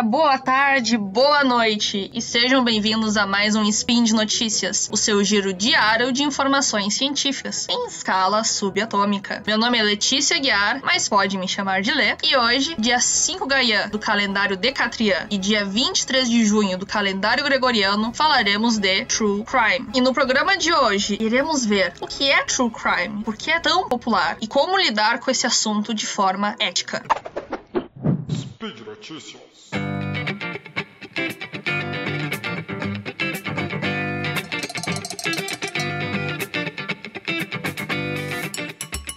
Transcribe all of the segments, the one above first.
dia, boa tarde, boa noite e sejam bem-vindos a mais um Spin de Notícias, o seu giro diário de informações científicas em escala subatômica. Meu nome é Letícia Aguiar, mas pode me chamar de Lê, e hoje, dia 5 Gaian do calendário Decatriã e dia 23 de junho do calendário gregoriano, falaremos de True Crime. E no programa de hoje, iremos ver o que é True Crime, por que é tão popular e como lidar com esse assunto de forma ética. Speed Notícias.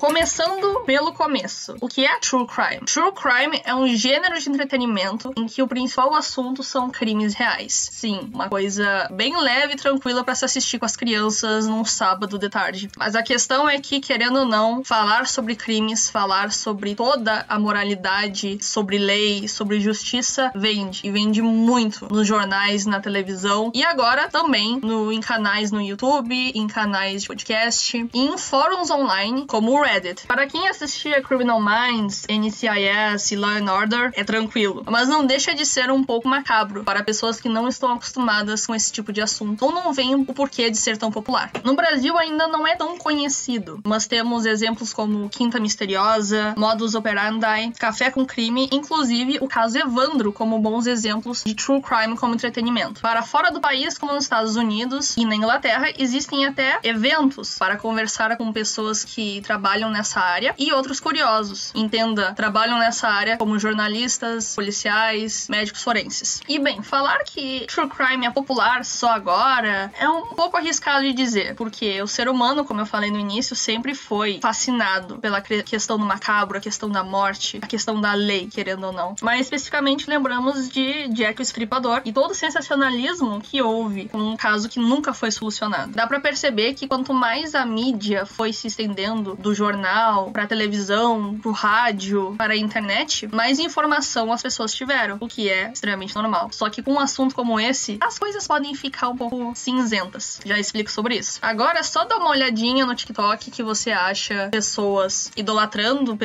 Começando pelo começo. O que é True Crime? True Crime é um gênero de entretenimento em que o principal assunto são crimes reais. Sim, uma coisa bem leve e tranquila pra se assistir com as crianças num sábado de tarde. Mas a questão é que, querendo ou não, falar sobre crimes, falar sobre toda a moralidade, sobre lei, sobre justiça, vende. E vende muito nos jornais, na televisão e agora também em canais no YouTube, em canais de podcast, e em fóruns online, como o Reddit. Para quem assistia Criminal Minds, NCIS e Law and Order, é tranquilo, mas não deixa de ser um pouco macabro para pessoas que não estão acostumadas com esse tipo de assunto ou não veem o porquê de ser tão popular. No Brasil ainda não é tão conhecido, mas temos exemplos como Quinta Misteriosa, Modus Operandi, Café com Crime, inclusive o caso Evandro como bons exemplos de True Crime como entretenimento. Para fora do país, como nos Estados Unidos e na Inglaterra, existem até eventos para conversar com pessoas que trabalham nessa área e outros curiosos, entenda, trabalham nessa área como jornalistas, policiais, médicos forenses. E bem, falar que True Crime é popular só agora é um pouco arriscado de dizer, porque o ser humano, como eu falei no início, sempre foi fascinado pela questão do macabro, a questão da morte, a questão da lei, querendo ou não. Mas especificamente lembramos de Jack o Estripador e todo o sensacionalismo que houve com um caso que nunca foi solucionado. Dá pra perceber que quanto mais a mídia foi se estendendo do jornal, pra televisão, pro rádio, para a internet, mais informação as pessoas tiveram, o que é extremamente normal. Só que com um assunto como esse, as coisas podem ficar um pouco cinzentas. Já explico sobre isso. Agora, só dá uma olhadinha no TikTok que você acha pessoas idolatrando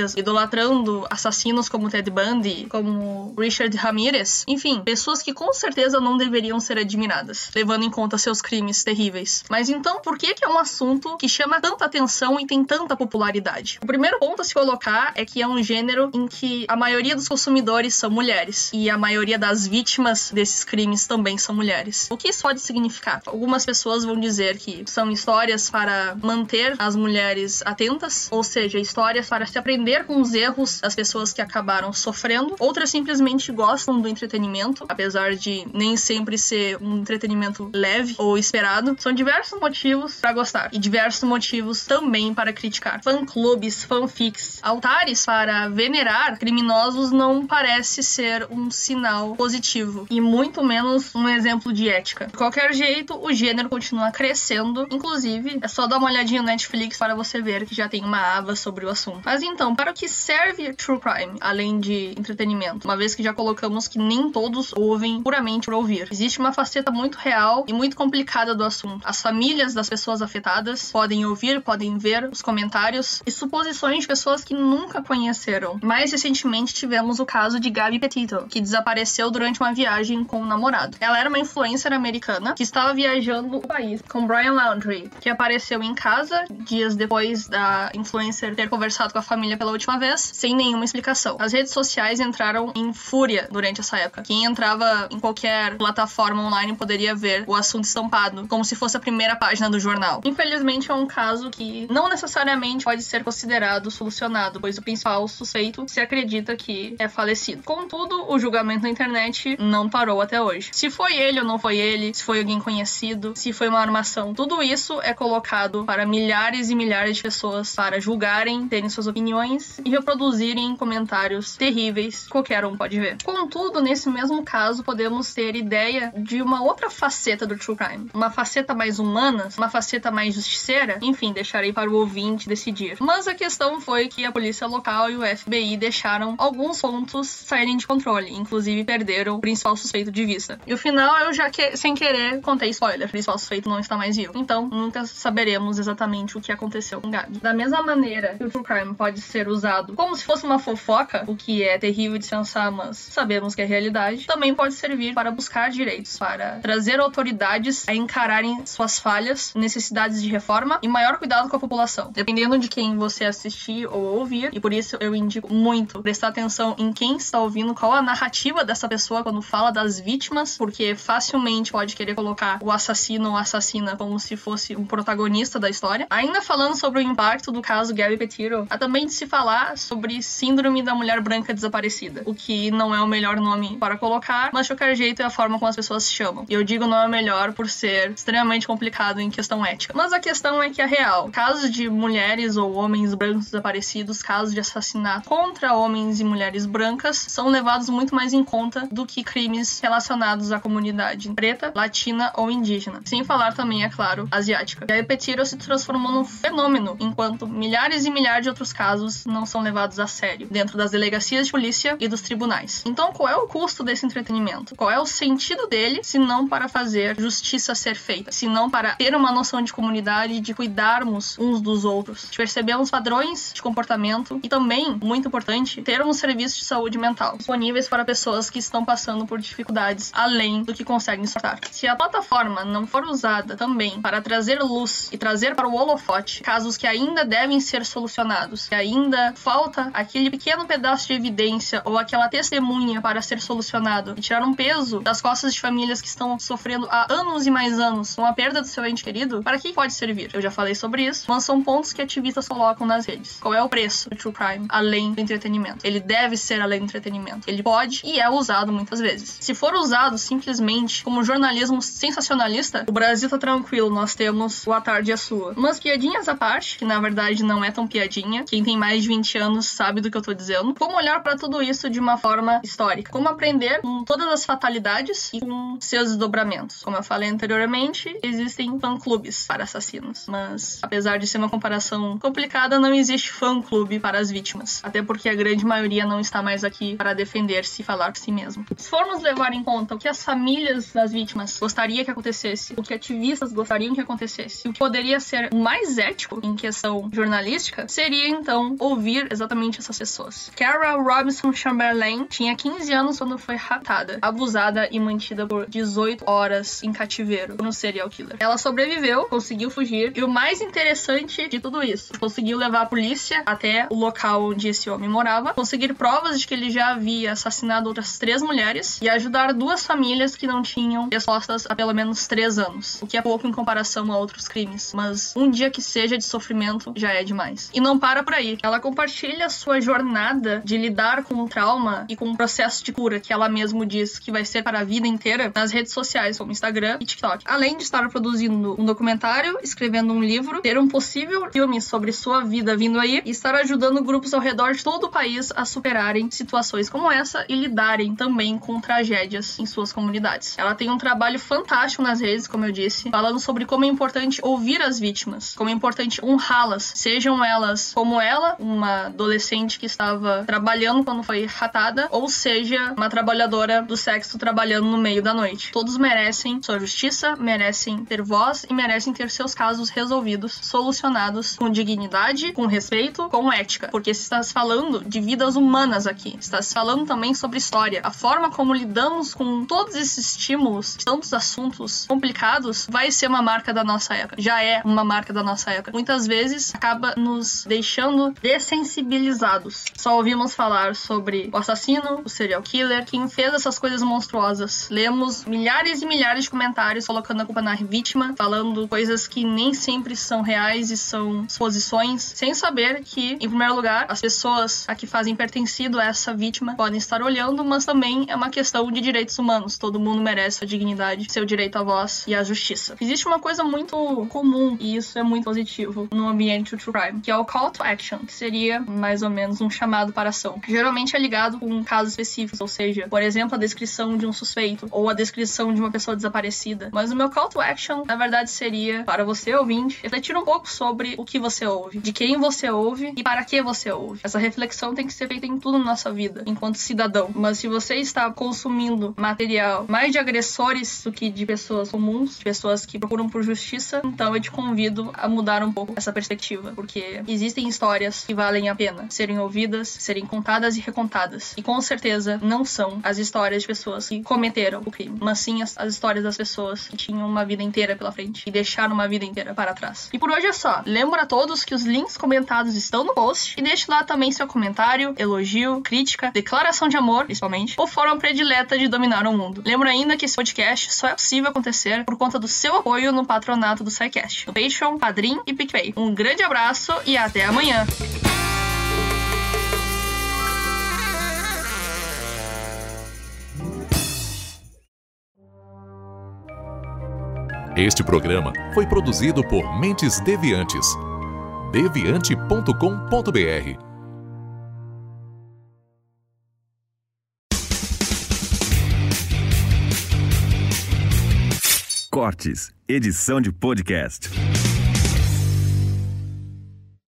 assassinos como Ted Bundy, como Richard Ramirez, enfim, pessoas que com certeza não deveriam ser admiradas, levando em conta seus crimes terríveis. Mas então, por que que é um assunto que chama tanta atenção e tem tanta popularidade? O primeiro ponto a se colocar é que é um gênero em que a maioria dos consumidores são mulheres e a maioria das vítimas desses crimes também são mulheres. O que isso pode significar? Algumas pessoas vão dizer que são histórias para manter as mulheres atentas, ou seja, histórias para se aprender com os erros das pessoas que acabaram sofrendo. Outras simplesmente gostam do entretenimento, apesar de nem sempre ser um entretenimento leve ou esperado. São diversos motivos para gostar e diversos motivos também para criticar. Fã-clubes, fanfics, altares para venerar criminosos não parece ser um sinal positivo e muito menos um exemplo de ética. De qualquer jeito, o gênero continua crescendo, inclusive é só dar uma olhadinha no Netflix para você ver que já tem uma aba sobre o assunto. Mas então, para o que serve True Crime, além de entretenimento? Uma vez que já colocamos que nem todos ouvem puramente por ouvir. Existe uma faceta muito real e muito complicada do assunto. As famílias das pessoas afetadas podem ouvir, podem ver os comentários e suposições de pessoas que nunca conheceram. Mais recentemente tivemos o caso de Gabi Petito, que desapareceu durante uma viagem com um namorado. Ela era uma influencer americana que estava viajando o país com Brian Laundrie, que apareceu em casa dias depois da influencer ter conversado com a família pela última vez, sem nenhuma explicação. As redes sociais entraram em fúria durante essa época. Quem entrava em qualquer plataforma online poderia ver o assunto estampado, como se fosse a primeira página do jornal. Infelizmente é um caso que não necessariamente pode ser considerado solucionado, pois o principal suspeito se acredita que é falecido. Contudo, o julgamento na internet não parou até hoje. Se foi ele ou não foi ele, se foi alguém conhecido, se foi uma armação, tudo isso é colocado para milhares e milhares de pessoas para julgarem, terem suas opiniões e reproduzirem comentários terríveis que qualquer um pode ver. Contudo, nesse mesmo caso, podemos ter ideia de uma outra faceta do True Crime. Uma faceta mais humana, uma faceta mais justiceira, enfim, deixarei para o ouvinte decidir. Mas a questão então foi que a polícia local e o FBI deixaram alguns pontos saírem de controle, inclusive perderam o principal suspeito de vista. E o final eu já sem querer contei spoiler, o principal suspeito não está mais vivo, então nunca saberemos exatamente o que aconteceu com Gabi. Da mesma maneira que o True Crime pode ser usado como se fosse uma fofoca, o que é terrível de pensar, mas sabemos que é realidade, também pode servir para buscar direitos, para trazer autoridades a encararem suas falhas, necessidades de reforma e maior cuidado com a população, dependendo de quem você assistir ou ouvir. E por isso eu indico muito prestar atenção em quem está ouvindo, qual a narrativa dessa pessoa quando fala das vítimas, porque facilmente pode querer colocar o assassino ou assassina como se fosse um protagonista da história. Ainda falando sobre o impacto do caso Gary Petito, há também de se falar sobre síndrome da mulher branca desaparecida, o que não é o melhor nome para colocar, mas de qualquer jeito é a forma como as pessoas chamam. E eu digo não é o melhor por ser extremamente complicado em questão ética. Mas a questão é que é real. Casos de mulheres ou homens brancos desaparecidos, casos de assassinato contra homens e mulheres brancas são levados muito mais em conta do que crimes relacionados à comunidade preta, latina ou indígena. Sem falar também, é claro, asiática. Gary Petito se transformou num fenômeno, enquanto milhares e milhares de outros casos não são levados a sério dentro das delegacias de polícia e dos tribunais. Então, qual é o custo desse entretenimento? Qual é o sentido dele, se não para fazer justiça ser feita? Se não para ter uma noção de comunidade, de cuidarmos uns dos outros, de percebermos padrões de comportamento e também, muito importante, termos serviços de saúde mental disponíveis para pessoas que estão passando por dificuldades além do que conseguem suportar. Se a plataforma não for usada também para trazer luz e trazer para o holofote casos que ainda devem ser solucionados, que ainda falta aquele pequeno pedaço de evidência ou aquela testemunha para ser solucionado e tirar um peso das costas de famílias que estão sofrendo há anos e mais anos com a perda do seu ente querido, para que pode servir? Eu já falei sobre isso, mas são pontos que ativistas colocam nas redes. Qual é o preço do true crime além do entretenimento? Ele deve ser além do entretenimento. Ele pode e é usado muitas vezes. Se for usado simplesmente como jornalismo sensacionalista, o Brasil tá tranquilo, nós temos o A Tarde é Sua. Mas piadinhas à parte, que na verdade não é tão piadinha, quem tem mais de 20 anos sabe do que eu tô dizendo, como olhar para tudo isso de uma forma histórica, como aprender com todas as fatalidades e com seus desdobramentos. Como eu falei anteriormente, existem fã-clubes para assassinos, mas apesar de ser uma comparação complicada, não existe fã-clube para as vítimas, até porque a grande maioria não está mais aqui para defender-se e falar por si mesmo. Se formos levar em conta o que as famílias das vítimas gostariam que acontecesse, o que ativistas gostariam que acontecesse, o que poderia ser mais ético em questão jornalística, seria então ouvir exatamente essas pessoas. Carol Robinson Chamberlain tinha 15 anos quando foi raptada, abusada e mantida por 18 horas em cativeiro por um serial killer. Ela sobreviveu, conseguiu fugir, e o mais interessante de tudo isso, conseguiu levar a polícia até o local onde esse homem morava, conseguir provas de que ele já havia assassinado outras 3 mulheres e ajudar 2 famílias que não tinham respostas há pelo menos 3 anos, o que é pouco em comparação a outros crimes, mas um dia que seja de sofrimento já é demais. E não para por aí, ela compartilha sua jornada de lidar com o trauma e com o processo de cura, que ela mesmo diz que vai ser para a vida inteira, nas redes sociais como Instagram e TikTok. Além de estar produzindo um documentário, escrevendo um livro, ter um possível filme sobre sua vida vindo aí e estar ajudando grupos ao redor de todo o país a superarem situações como essa e lidarem também com tragédias em suas comunidades. Ela tem um trabalho fantástico nas redes, como eu disse, falando sobre como é importante ouvir as vítimas, como é importante honrá-las, sejam elas como ela, uma adolescente que estava trabalhando quando foi raptada, ou seja, uma trabalhadora do sexo trabalhando no meio da noite. Todos merecem sua justiça, merecem ter voz e merecem ter seus casos resolvidos, solucionados com dignidade, com respeito, com ética, porque se está se falando de vidas humanas aqui, está se falando também sobre história. A forma como lidamos com todos esses estímulos, tantos assuntos complicados, vai ser uma marca da nossa época, já é uma marca da nossa época. Muitas vezes acaba nos deixando dessensibilizados. Só ouvimos falar sobre o assassino, o serial killer, quem fez essas coisas monstruosas. Lemos milhares e milhares de comentários colocando a culpa na vítima, falando coisas que nem sempre são reais e são suposições, sem saber que, em primeiro lugar, as pessoas a que fazem pertencido a essa vítima podem estar olhando, mas também é uma questão de direitos humanos. Todo mundo merece sua dignidade, seu direito à voz e à justiça. Existe uma coisa muito comum, e isso é muito positivo, no ambiente do true crime, que é o call to action, que seria mais ou menos um chamado para ação. Geralmente é ligado com um caso específico, ou seja, por exemplo, a descrição de um suspeito ou a descrição de uma pessoa desaparecida. Mas o meu call to action, na verdade, seria para você, ouvinte, refletir um pouco sobre o que você ouve, de quem você você ouve e para que você ouve. Essa reflexão tem que ser feita em tudo na nossa vida, enquanto cidadão. Mas se você está consumindo material mais de agressores do que de pessoas comuns, de pessoas que procuram por justiça, então eu te convido a mudar um pouco essa perspectiva, porque existem histórias que valem a pena serem ouvidas, serem contadas e recontadas. E com certeza não são as histórias de pessoas que cometeram o crime, mas sim as histórias das pessoas que tinham uma vida inteira pela frente e deixaram uma vida inteira para trás. E por hoje é só. Lembra a todos que os links comentados estão no post e deixe lá também seu comentário, elogio, crítica, declaração de amor, principalmente, ou forma predileta de dominar o mundo. Lembra ainda que esse podcast só é possível acontecer por conta do seu apoio no patronato do SciCast, no Patreon, Padrim e PicPay. Um grande abraço e até amanhã! Este programa foi produzido por Mentes Deviantes. deviante.com.br Cortes, edição de podcast.